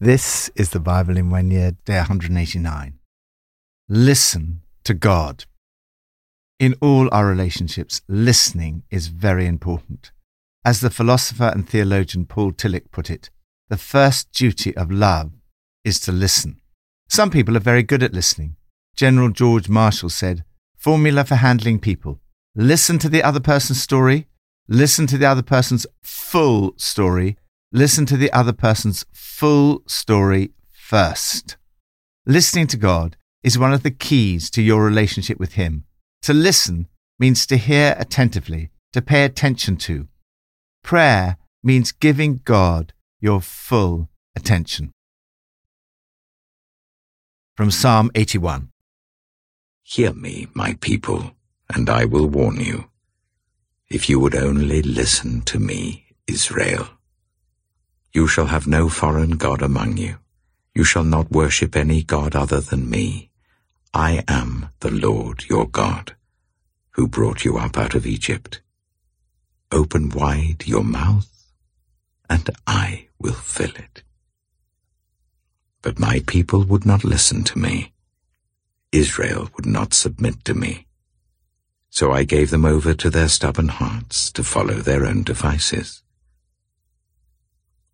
This is the Bible in 1 year, day 189. Listen to God. In all our relationships, listening is very important. As the philosopher and theologian Paul Tillich put it, the first duty of love is to listen. Some people are very good at listening. General George Marshall said, formula for handling people: listen to the other person's story, listen to the other person's full story, listen to the other person's full story first. Listening to God is one of the keys to your relationship with Him. To listen means to hear attentively, to pay attention to. Prayer means giving God your full attention. From Psalm 81. Hear me, my people, and I will warn you. If you would only listen to me, Israel. You shall have no foreign god among you. You shall not worship any god other than me. I am the Lord your God, who brought you up out of Egypt. Open wide your mouth, and I will fill it. But my people would not listen to me. Israel would not submit to me. So I gave them over to their stubborn hearts to follow their own devices.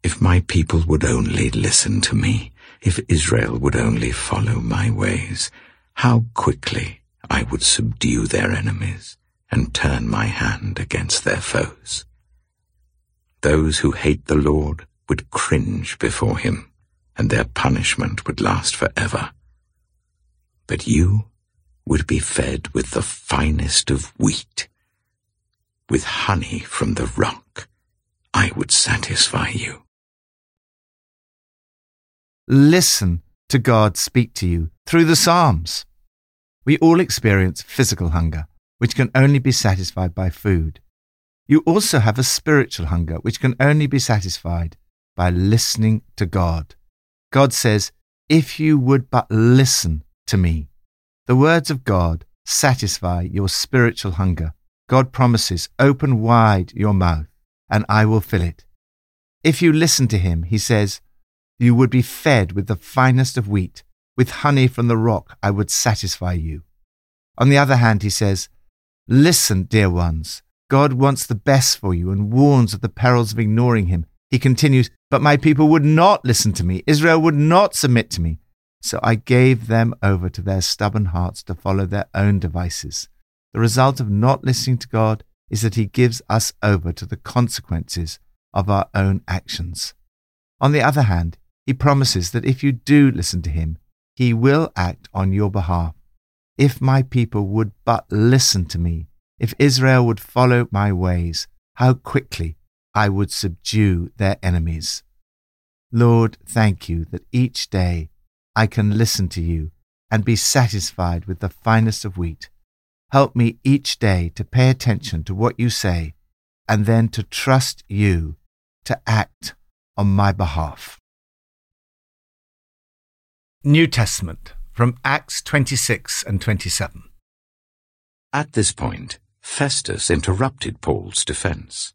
If my people would only listen to me, if Israel would only follow my ways, how quickly I would subdue their enemies and turn my hand against their foes. Those who hate the Lord would cringe before him, and their punishment would last forever. But you would be fed with the finest of wheat. With honey from the rock, I would satisfy you. Listen to God speak to you through the Psalms. We all experience physical hunger, which can only be satisfied by food. You also have a spiritual hunger, which can only be satisfied by listening to God. God says, if you would but listen to me. The words of God satisfy your spiritual hunger. God promises, open wide your mouth, and I will fill it. If you listen to him, he says, you would be fed with the finest of wheat. With honey from the rock, I would satisfy you. On the other hand, he says, listen, dear ones. God wants the best for you and warns of the perils of ignoring him. He continues, but my people would not listen to me. Israel would not submit to me. So I gave them over to their stubborn hearts to follow their own devices. The result of not listening to God is that he gives us over to the consequences of our own actions. On the other hand, he promises that if you do listen to him, he will act on your behalf. If my people would but listen to me, if Israel would follow my ways, how quickly I would subdue their enemies. Lord, thank you that each day I can listen to you and be satisfied with the finest of wheat. Help me each day to pay attention to what you say and then to trust you to act on my behalf. New Testament, from Acts 26 and 27. At this point, Festus interrupted Paul's defense.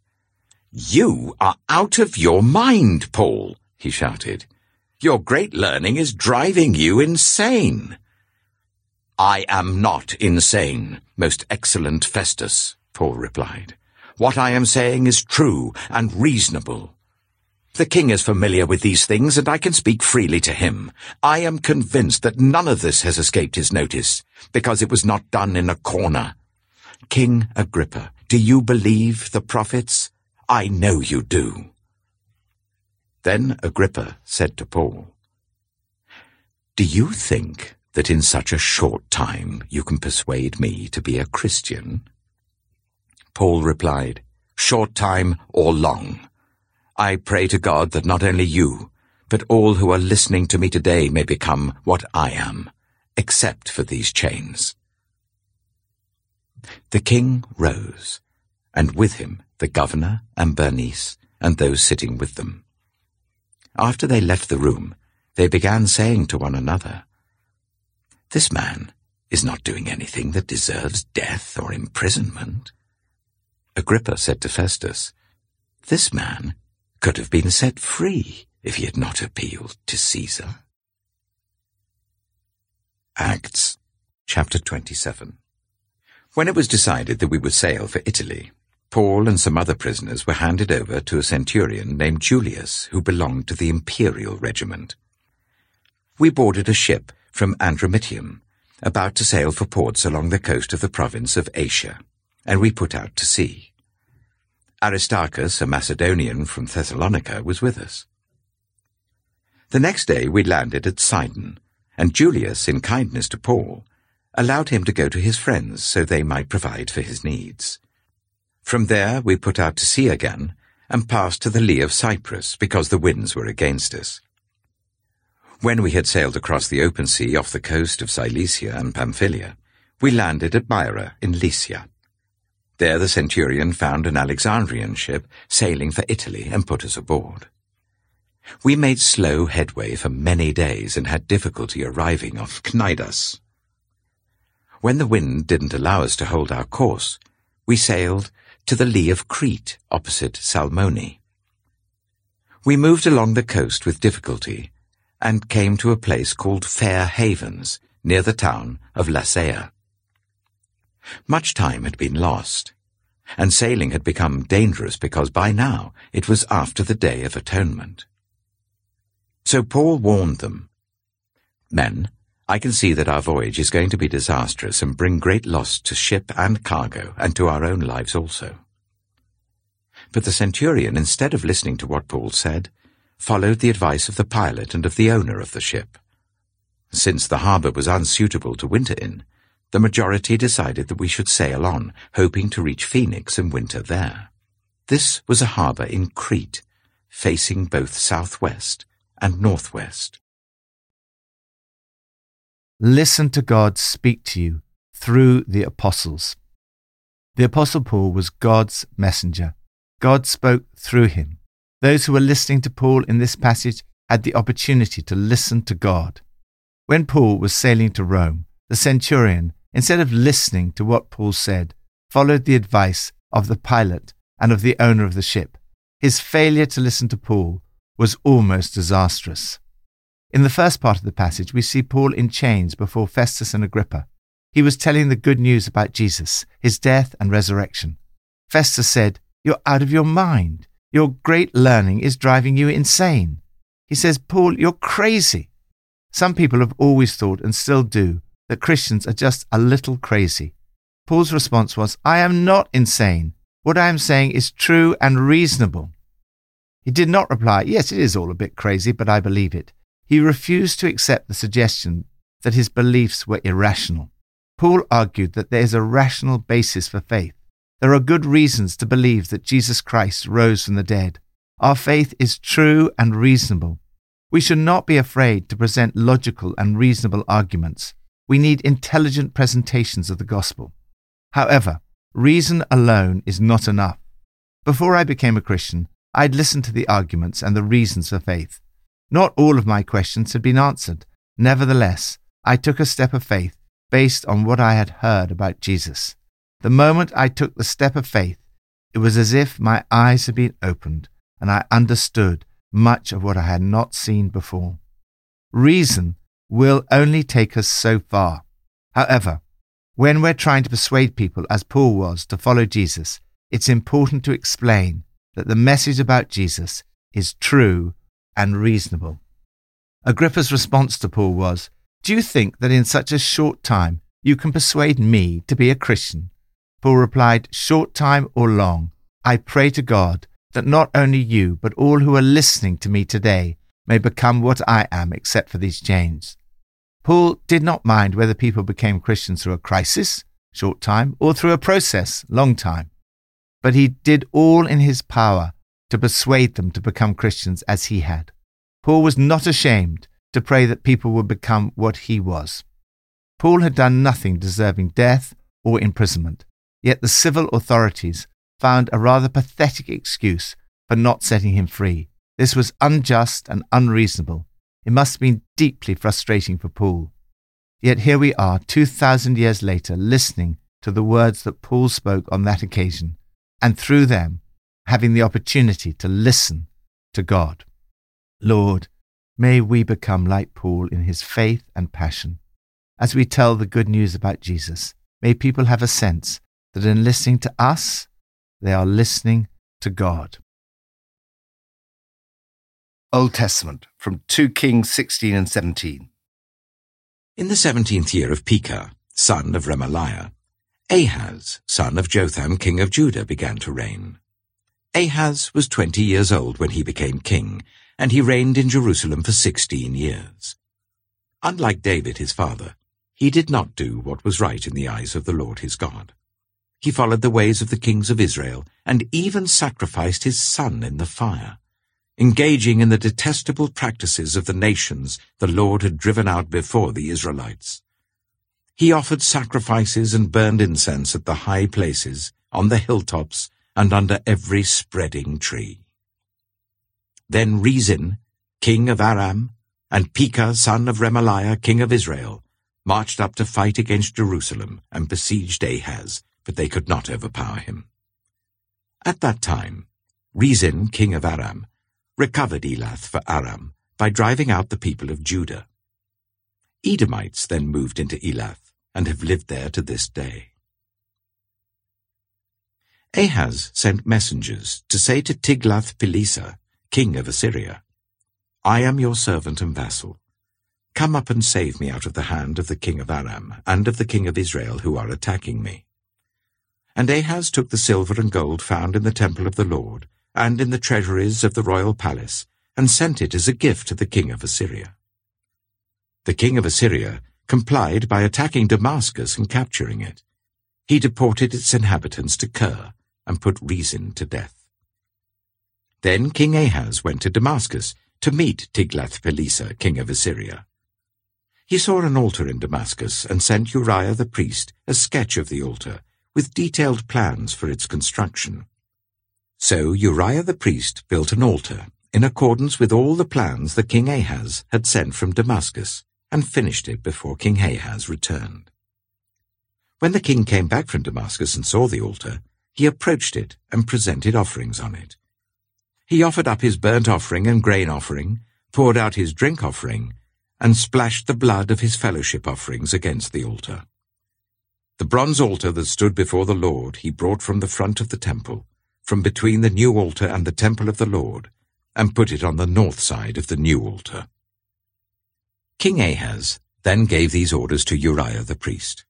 You are out of your mind, Paul, he shouted. Your great learning is driving you insane. I am not insane, most excellent Festus, Paul replied. What I am saying is true and reasonable. The king is familiar with these things, and I can speak freely to him. I am convinced that none of this has escaped his notice, because it was not done in a corner. King Agrippa, do you believe the prophets? I know you do. Then Agrippa said to Paul, do you think that in such a short time you can persuade me to be a Christian? Paul replied, short time or long. I pray to God that not only you, but all who are listening to me today may become what I am, except for these chains. The king rose, and with him the governor and Bernice and those sitting with them. After they left the room, they began saying to one another, this man is not doing anything that deserves death or imprisonment. Agrippa said to Festus, this man could have been set free if he had not appealed to Caesar. Acts chapter 27. When it was decided that we would sail for Italy, Paul and some other prisoners were handed over to a centurion named Julius, who belonged to the imperial regiment. We boarded a ship from Andromitium, about to sail for ports along the coast of the province of Asia, and we put out to sea. Aristarchus, a Macedonian from Thessalonica, was with us. The next day we landed at Sidon, and Julius, in kindness to Paul, allowed him to go to his friends so they might provide for his needs. From there we put out to sea again and passed to the lee of Cyprus because the winds were against us. When we had sailed across the open sea off the coast of Cilicia and Pamphylia, we landed at Myra in Lycia. There the centurion found an Alexandrian ship sailing for Italy and put us aboard. We made slow headway for many days and had difficulty arriving off Cnidus. When the wind didn't allow us to hold our course, we sailed to the lee of Crete opposite Salmone. We moved along the coast with difficulty and came to a place called Fair Havens, near the town of Lasea. Much time had been lost, and sailing had become dangerous because by now it was after the Day of Atonement. So Paul warned them, "Men, I can see that our voyage is going to be disastrous and bring great loss to ship and cargo and to our own lives also." But the centurion, instead of listening to what Paul said, followed the advice of the pilot and of the owner of the ship. Since the harbour was unsuitable to winter in, the majority decided that we should sail on, hoping to reach Phoenix and winter there. This was a harbour in Crete, facing both southwest and northwest. Listen to God speak to you through the apostles. The Apostle Paul was God's messenger. God spoke through him. Those who were listening to Paul in this passage had the opportunity to listen to God. When Paul was sailing to Rome, the centurion, instead of listening to what Paul said, followed the advice of the pilot and of the owner of the ship. His failure to listen to Paul was almost disastrous. In the first part of the passage, we see Paul in chains before Festus and Agrippa. He was telling the good news about Jesus, his death and resurrection. Festus said, "You're out of your mind. Your great learning is driving you insane." He says, "Paul, you're crazy." Some people have always thought, and still do, that Christians are just a little crazy. Paul's response was, "I am not insane. What I am saying is true and reasonable." He did not reply, "Yes, it is all a bit crazy, but I believe it." He refused to accept the suggestion that his beliefs were irrational. Paul argued that there is a rational basis for faith. There are good reasons to believe that Jesus Christ rose from the dead. Our faith is true and reasonable. We should not be afraid to present logical and reasonable arguments. We need intelligent presentations of the gospel. However, reason alone is not enough. Before I became a Christian, I'd listened to the arguments and the reasons for faith. Not all of my questions had been answered. Nevertheless, I took a step of faith based on what I had heard about Jesus. The moment I took the step of faith, it was as if my eyes had been opened and I understood much of what I had not seen before. Reason will only take us so far. However, when we're trying to persuade people, as Paul was, to follow Jesus, it's important to explain that the message about Jesus is true and reasonable. Agrippa's response to Paul was, "Do you think that in such a short time you can persuade me to be a Christian?" Paul replied, "Short time or long, I pray to God that not only you but all who are listening to me today may become what I am except for these chains." Paul did not mind whether people became Christians through a crisis, short time, or through a process, long time. But he did all in his power to persuade them to become Christians as he had. Paul was not ashamed to pray that people would become what he was. Paul had done nothing deserving death or imprisonment, yet the civil authorities found a rather pathetic excuse for not setting him free. This was unjust and unreasonable. It must have been deeply frustrating for Paul. Yet here we are, 2,000 years later, listening to the words that Paul spoke on that occasion, and through them, having the opportunity to listen to God. Lord, may we become like Paul in his faith and passion. As we tell the good news about Jesus, may people have a sense that in listening to us, they are listening to God. Old Testament, from 2 Kings 16 and 17. In the 17th year of Pekah, son of Remaliah, Ahaz, son of Jotham, king of Judah, began to reign. Ahaz was 20 years old when he became king, and he reigned in Jerusalem for 16 years. Unlike David his father, he did not do what was right in the eyes of the Lord his God. He followed the ways of the kings of Israel, and even sacrificed his son in the fire, engaging in the detestable practices of the nations the Lord had driven out before the Israelites. He offered sacrifices and burned incense at the high places, on the hilltops, and under every spreading tree. Then Rezin, king of Aram, and Pekah, son of Remaliah, king of Israel, marched up to fight against Jerusalem and besieged Ahaz, but they could not overpower him. At that time, Rezin, king of Aram, recovered Elath for Aram by driving out the people of Judah. Edomites then moved into Elath and have lived there to this day. Ahaz sent messengers to say to Tiglath-Pileser, king of Assyria, "I am your servant and vassal. Come up and save me out of the hand of the king of Aram and of the king of Israel who are attacking me." And Ahaz took the silver and gold found in the temple of the Lord and in the treasuries of the royal palace and sent it as a gift to the king of Assyria. The king of Assyria complied by attacking Damascus and capturing it. He deported its inhabitants to Kir and put Rezin to death. Then King Ahaz went to Damascus to meet Tiglath-Pileser, king of Assyria. He saw an altar in Damascus and sent Uriah the priest a sketch of the altar with detailed plans for its construction. So Uriah the priest built an altar in accordance with all the plans that King Ahaz had sent from Damascus and finished it before King Ahaz returned. When the king came back from Damascus and saw the altar, he approached it and presented offerings on it. He offered up his burnt offering and grain offering, poured out his drink offering, and splashed the blood of his fellowship offerings against the altar. The bronze altar that stood before the Lord he brought from the front of the temple, from between the new altar and the temple of the Lord, and put it on the north side of the new altar. King Ahaz then gave these orders to Uriah the priest.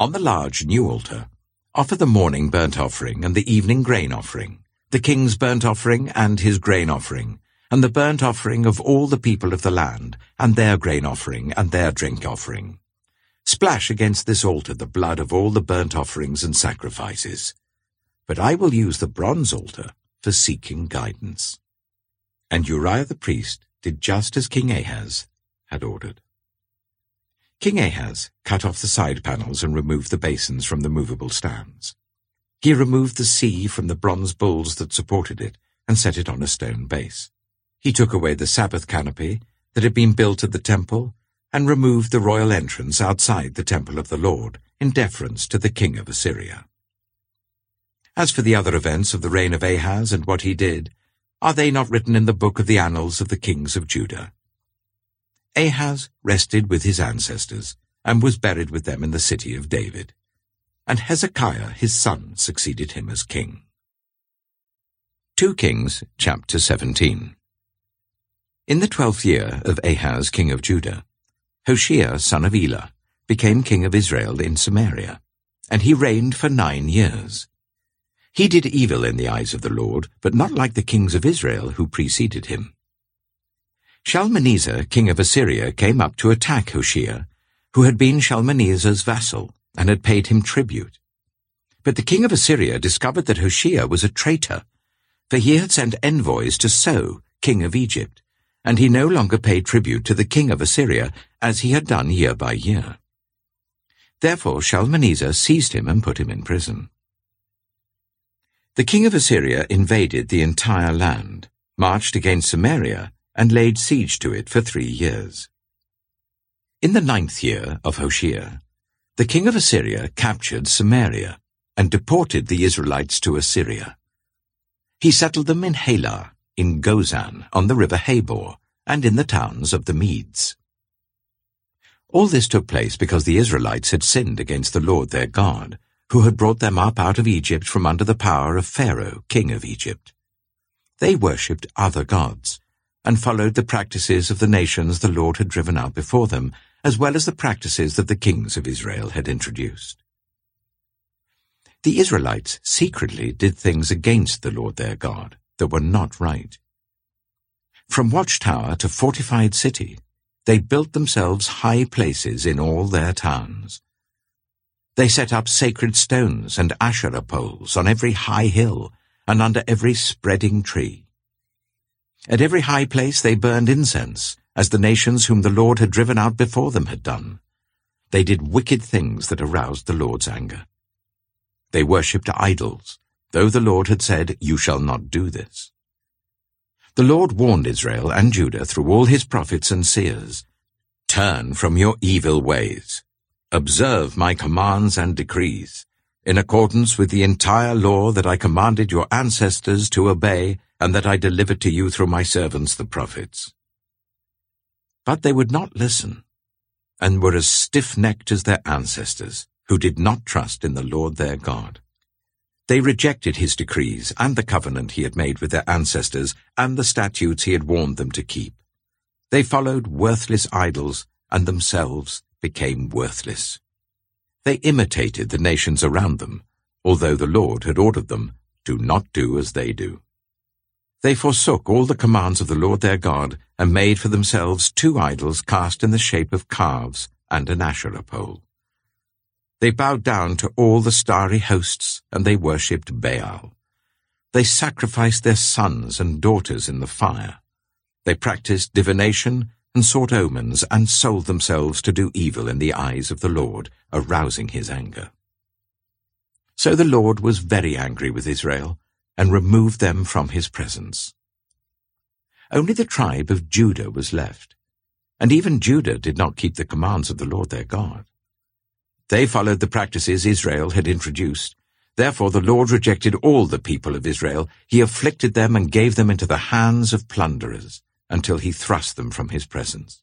On the large new altar, offer the morning burnt offering and the evening grain offering, the king's burnt offering and his grain offering, and the burnt offering of all the people of the land, and their grain offering and their drink offering. Splash against this altar the blood of all the burnt offerings and sacrifices. But I will use the bronze altar for seeking guidance. And Uriah the priest did just as King Ahaz had ordered. King Ahaz cut off the side panels and removed the basins from the movable stands. He removed the sea from the bronze bulls that supported it and set it on a stone base. He took away the Sabbath canopy that had been built at the temple and removed the royal entrance outside the temple of the Lord in deference to the king of Assyria. As for the other events of the reign of Ahaz and what he did, are they not written in the book of the annals of the kings of Judah? Ahaz rested with his ancestors and was buried with them in the city of David. And Hezekiah his son succeeded him as king. 2 Kings chapter 17. In the 12th year of Ahaz king of Judah, Hoshea son of Elah became king of Israel in Samaria, and he reigned for 9 years. He did evil in the eyes of the Lord, but not like the kings of Israel who preceded him. Shalmaneser king of Assyria came up to attack Hoshea, who had been Shalmaneser's vassal, and had paid him tribute. But the king of Assyria discovered that Hoshea was a traitor, for he had sent envoys to So, king of Egypt, and he no longer paid tribute to the king of Assyria as he had done year by year. Therefore Shalmaneser seized him and put him in prison. The king of Assyria invaded the entire land, marched against Samaria, and laid siege to it for 3 years. In the 9th year of Hoshea, the king of Assyria captured Samaria and deported the Israelites to Assyria. He settled them in Helah in Gozan on the river Habor, and in the towns of the Medes. All this took place because the Israelites had sinned against the Lord their God, who had brought them up out of Egypt from under the power of Pharaoh, king of Egypt. They worshipped other gods, and followed the practices of the nations the Lord had driven out before them, as well as the practices that the kings of Israel had introduced. The Israelites secretly did things against the Lord their God that were not right. From watchtower to fortified city, they built themselves high places in all their towns. They set up sacred stones and Asherah poles on every high hill and under every spreading tree. At every high place they burned incense, as the nations whom the Lord had driven out before them had done. They did wicked things that aroused the Lord's anger. They worshipped idols, though the Lord had said, "You shall not do this." The Lord warned Israel and Judah through all his prophets and seers, "Turn from your evil ways. Observe my commands and decrees, in accordance with the entire law that I commanded your ancestors to obey and that I delivered to you through my servants the prophets." But they would not listen, and were as stiff-necked as their ancestors, who did not trust in the Lord their God. They rejected his decrees and the covenant he had made with their ancestors and the statutes he had warned them to keep. They followed worthless idols and themselves became worthless. They imitated the nations around them, although the Lord had ordered them, "Do not do as they do." They forsook all the commands of the Lord their God and made for themselves two idols cast in the shape of calves and an Asherah pole. They bowed down to all the starry hosts and they worshipped Baal. They sacrificed their sons and daughters in the fire. They practiced divination and sought omens and sold themselves to do evil in the eyes of the Lord, arousing his anger. So the Lord was very angry with Israel and removed them from his presence. Only the tribe of Judah was left, and even Judah did not keep the commands of the Lord their God. They followed the practices Israel had introduced. Therefore the Lord rejected all the people of Israel. He afflicted them and gave them into the hands of plunderers, until he thrust them from his presence.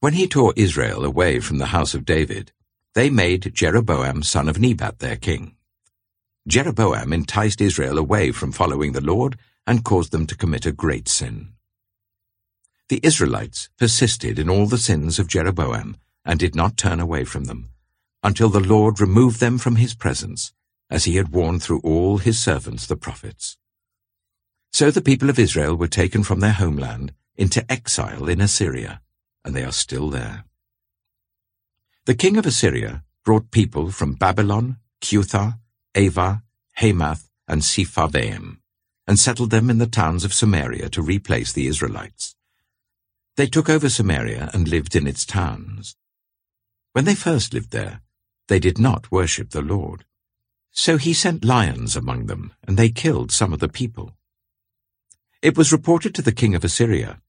When he tore Israel away from the house of David, they made Jeroboam son of Nebat their king. Jeroboam enticed Israel away from following the Lord and caused them to commit a great sin. The Israelites persisted in all the sins of Jeroboam and did not turn away from them, until the Lord removed them from his presence, as he had warned through all his servants the prophets. So the people of Israel were taken from their homeland into exile in Assyria, and they are still there. The king of Assyria brought people from Babylon, Cuthah, Ava, Hamath, and Sepharvaim, and settled them in the towns of Samaria to replace the Israelites. They took over Samaria and lived in its towns. When they first lived there, they did not worship the Lord. So he sent lions among them, and they killed some of the people. It was reported to the king of Assyria,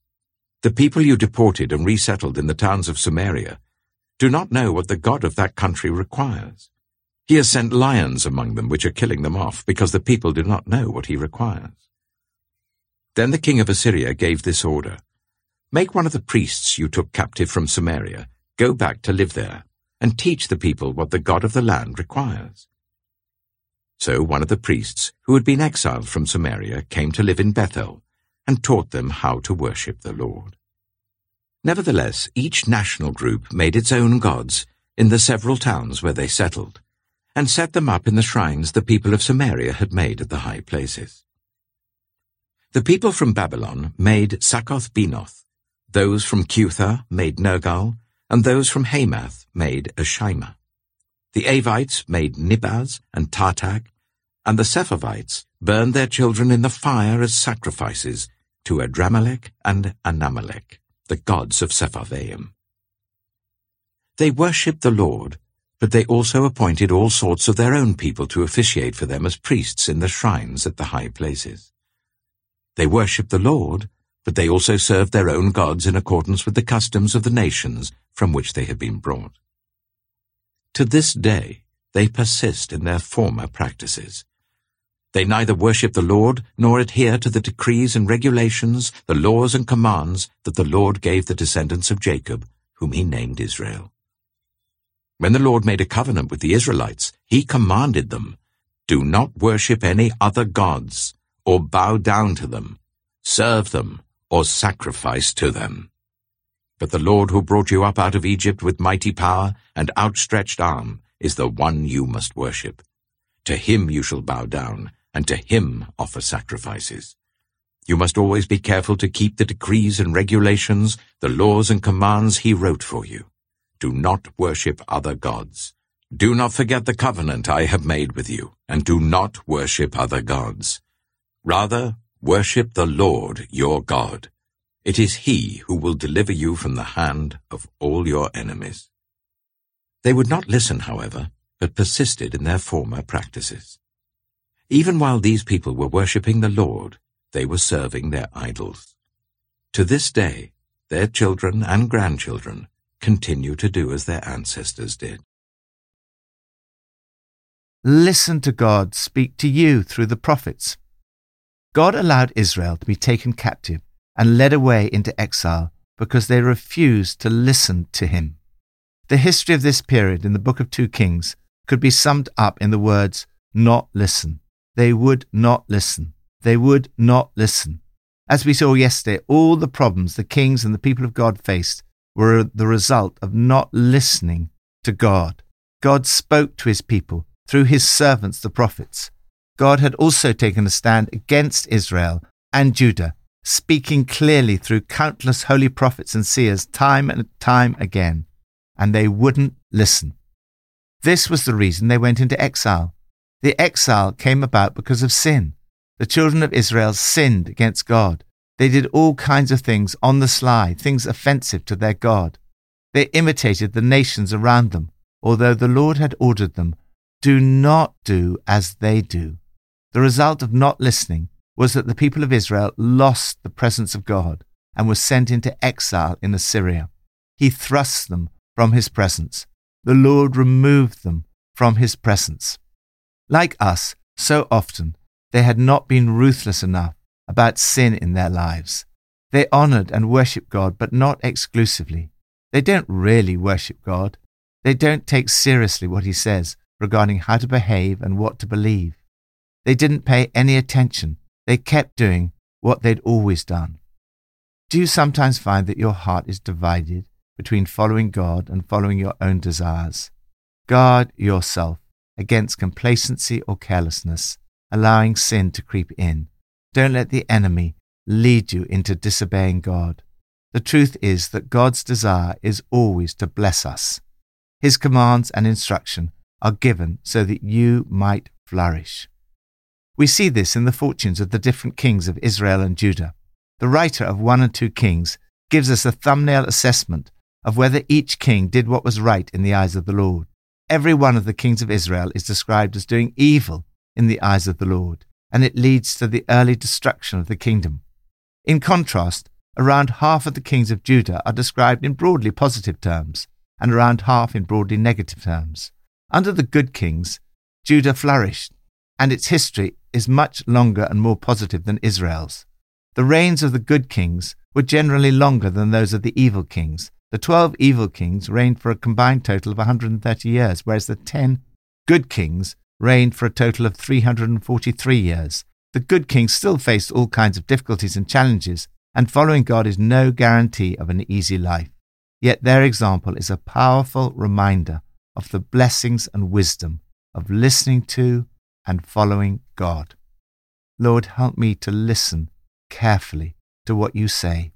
"The people you deported and resettled in the towns of Samaria do not know what the God of that country requires. He has sent lions among them, which are killing them off, because the people do not know what he requires." Then the king of Assyria gave this order, "Make one of the priests you took captive from Samaria go back to live there, and teach the people what the God of the land requires." So one of the priests, who had been exiled from Samaria, came to live in Bethel, and taught them how to worship the Lord. Nevertheless, each national group made its own gods in the several towns where they settled, and set them up in the shrines the people of Samaria had made at the high places. The people from Babylon made Sakoth-Benoth, those from Cuthah made Nergal, and those from Hamath made Ashima. The Avites made Nibaz and Tartak, and the Sepharvites burned their children in the fire as sacrifices to Adrammelech and Anammelech, the gods of Sepharvaim. They worshipped the Lord, but they also appointed all sorts of their own people to officiate for them as priests in the shrines at the high places. They worshipped the Lord, but they also served their own gods in accordance with the customs of the nations from which they had been brought. To this day, they persist in their former practices. They neither worship the Lord nor adhere to the decrees and regulations, the laws and commands that the Lord gave the descendants of Jacob, whom he named Israel. When the Lord made a covenant with the Israelites, he commanded them, "Do not worship any other gods, or bow down to them, serve them, or sacrifice to them. But the Lord who brought you up out of Egypt with mighty power and outstretched arm is the one you must worship. To him you shall bow down, and to him offer sacrifices." You must always be careful to keep the decrees and regulations, the laws and commands he wrote for you. Do not worship other gods. Do not forget the covenant I have made with you, and do not worship other gods. Rather, worship the Lord your God. It is he who will deliver you from the hand of all your enemies. They would not listen, however, but persisted in their former practices. Even while these people were worshipping the Lord, they were serving their idols. To this day, their children and grandchildren continue to do as their ancestors did. Listen to God speak to you through the prophets. God allowed Israel to be taken captive and led away into exile because they refused to listen to him. The history of this period in the book of 2 Kings could be summed up in the words, "Not listen." They would not listen. They would not listen. As we saw yesterday, all the problems the kings and the people of God faced were the result of not listening to God. God spoke to his people through his servants, the prophets. God had also taken a stand against Israel and Judah, speaking clearly through countless holy prophets and seers time and time again, and they wouldn't listen. This was the reason they went into exile. The exile came about because of sin. The children of Israel sinned against God. They did all kinds of things on the sly, things offensive to their God. They imitated the nations around them, although the Lord had ordered them, "Do not do as they do." The result of not listening was that the people of Israel lost the presence of God and were sent into exile in Assyria. He thrust them from his presence. The Lord removed them from his presence. Like us, so often, they had not been ruthless enough about sin in their lives. They honored and worship God, but not exclusively. They don't really worship God. They don't take seriously what he says regarding how to behave and what to believe. They didn't pay any attention. They kept doing what they'd always done. Do you sometimes find that your heart is divided between following God and following your own desires? Guard yourself against complacency or carelessness, allowing sin to creep in. Don't let the enemy lead you into disobeying God. The truth is that God's desire is always to bless us. His commands and instruction are given so that you might flourish. We see this in the fortunes of the different kings of Israel and Judah. The writer of 1 and 2 Kings gives us a thumbnail assessment of whether each king did what was right in the eyes of the Lord. Every one of the kings of Israel is described as doing evil in the eyes of the Lord, and it leads to the early destruction of the kingdom. In contrast, around half of the kings of Judah are described in broadly positive terms, and around half in broadly negative terms. Under the good kings, Judah flourished, and its history is much longer and more positive than Israel's. The reigns of the good kings were generally longer than those of the evil kings. The 12 evil kings reigned for a combined total of 130 years, whereas the 10 good kings reigned for a total of 343 years. The good kings still faced all kinds of difficulties and challenges, and following God is no guarantee of an easy life. Yet their example is a powerful reminder of the blessings and wisdom of listening to and following God. Lord, help me to listen carefully to what you say.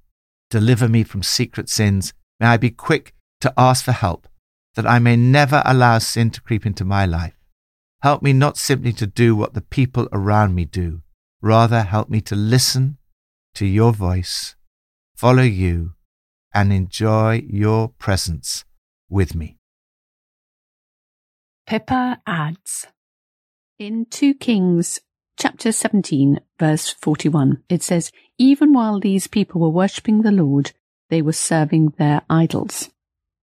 Deliver me from secret sins. May I be quick to ask for help, that I may never allow sin to creep into my life. Help me not simply to do what the people around me do. Rather, help me to listen to your voice, follow you, and enjoy your presence with me. Pippa adds, in 2 Kings chapter 17, verse 41, it says, "Even while these people were worshipping the Lord, they were serving their idols."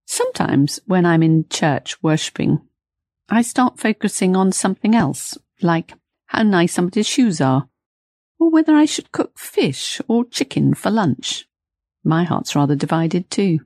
Sometimes when I'm in church worshipping, I start focusing on something else, like how nice somebody's shoes are, or whether I should cook fish or chicken for lunch. My heart's rather divided too.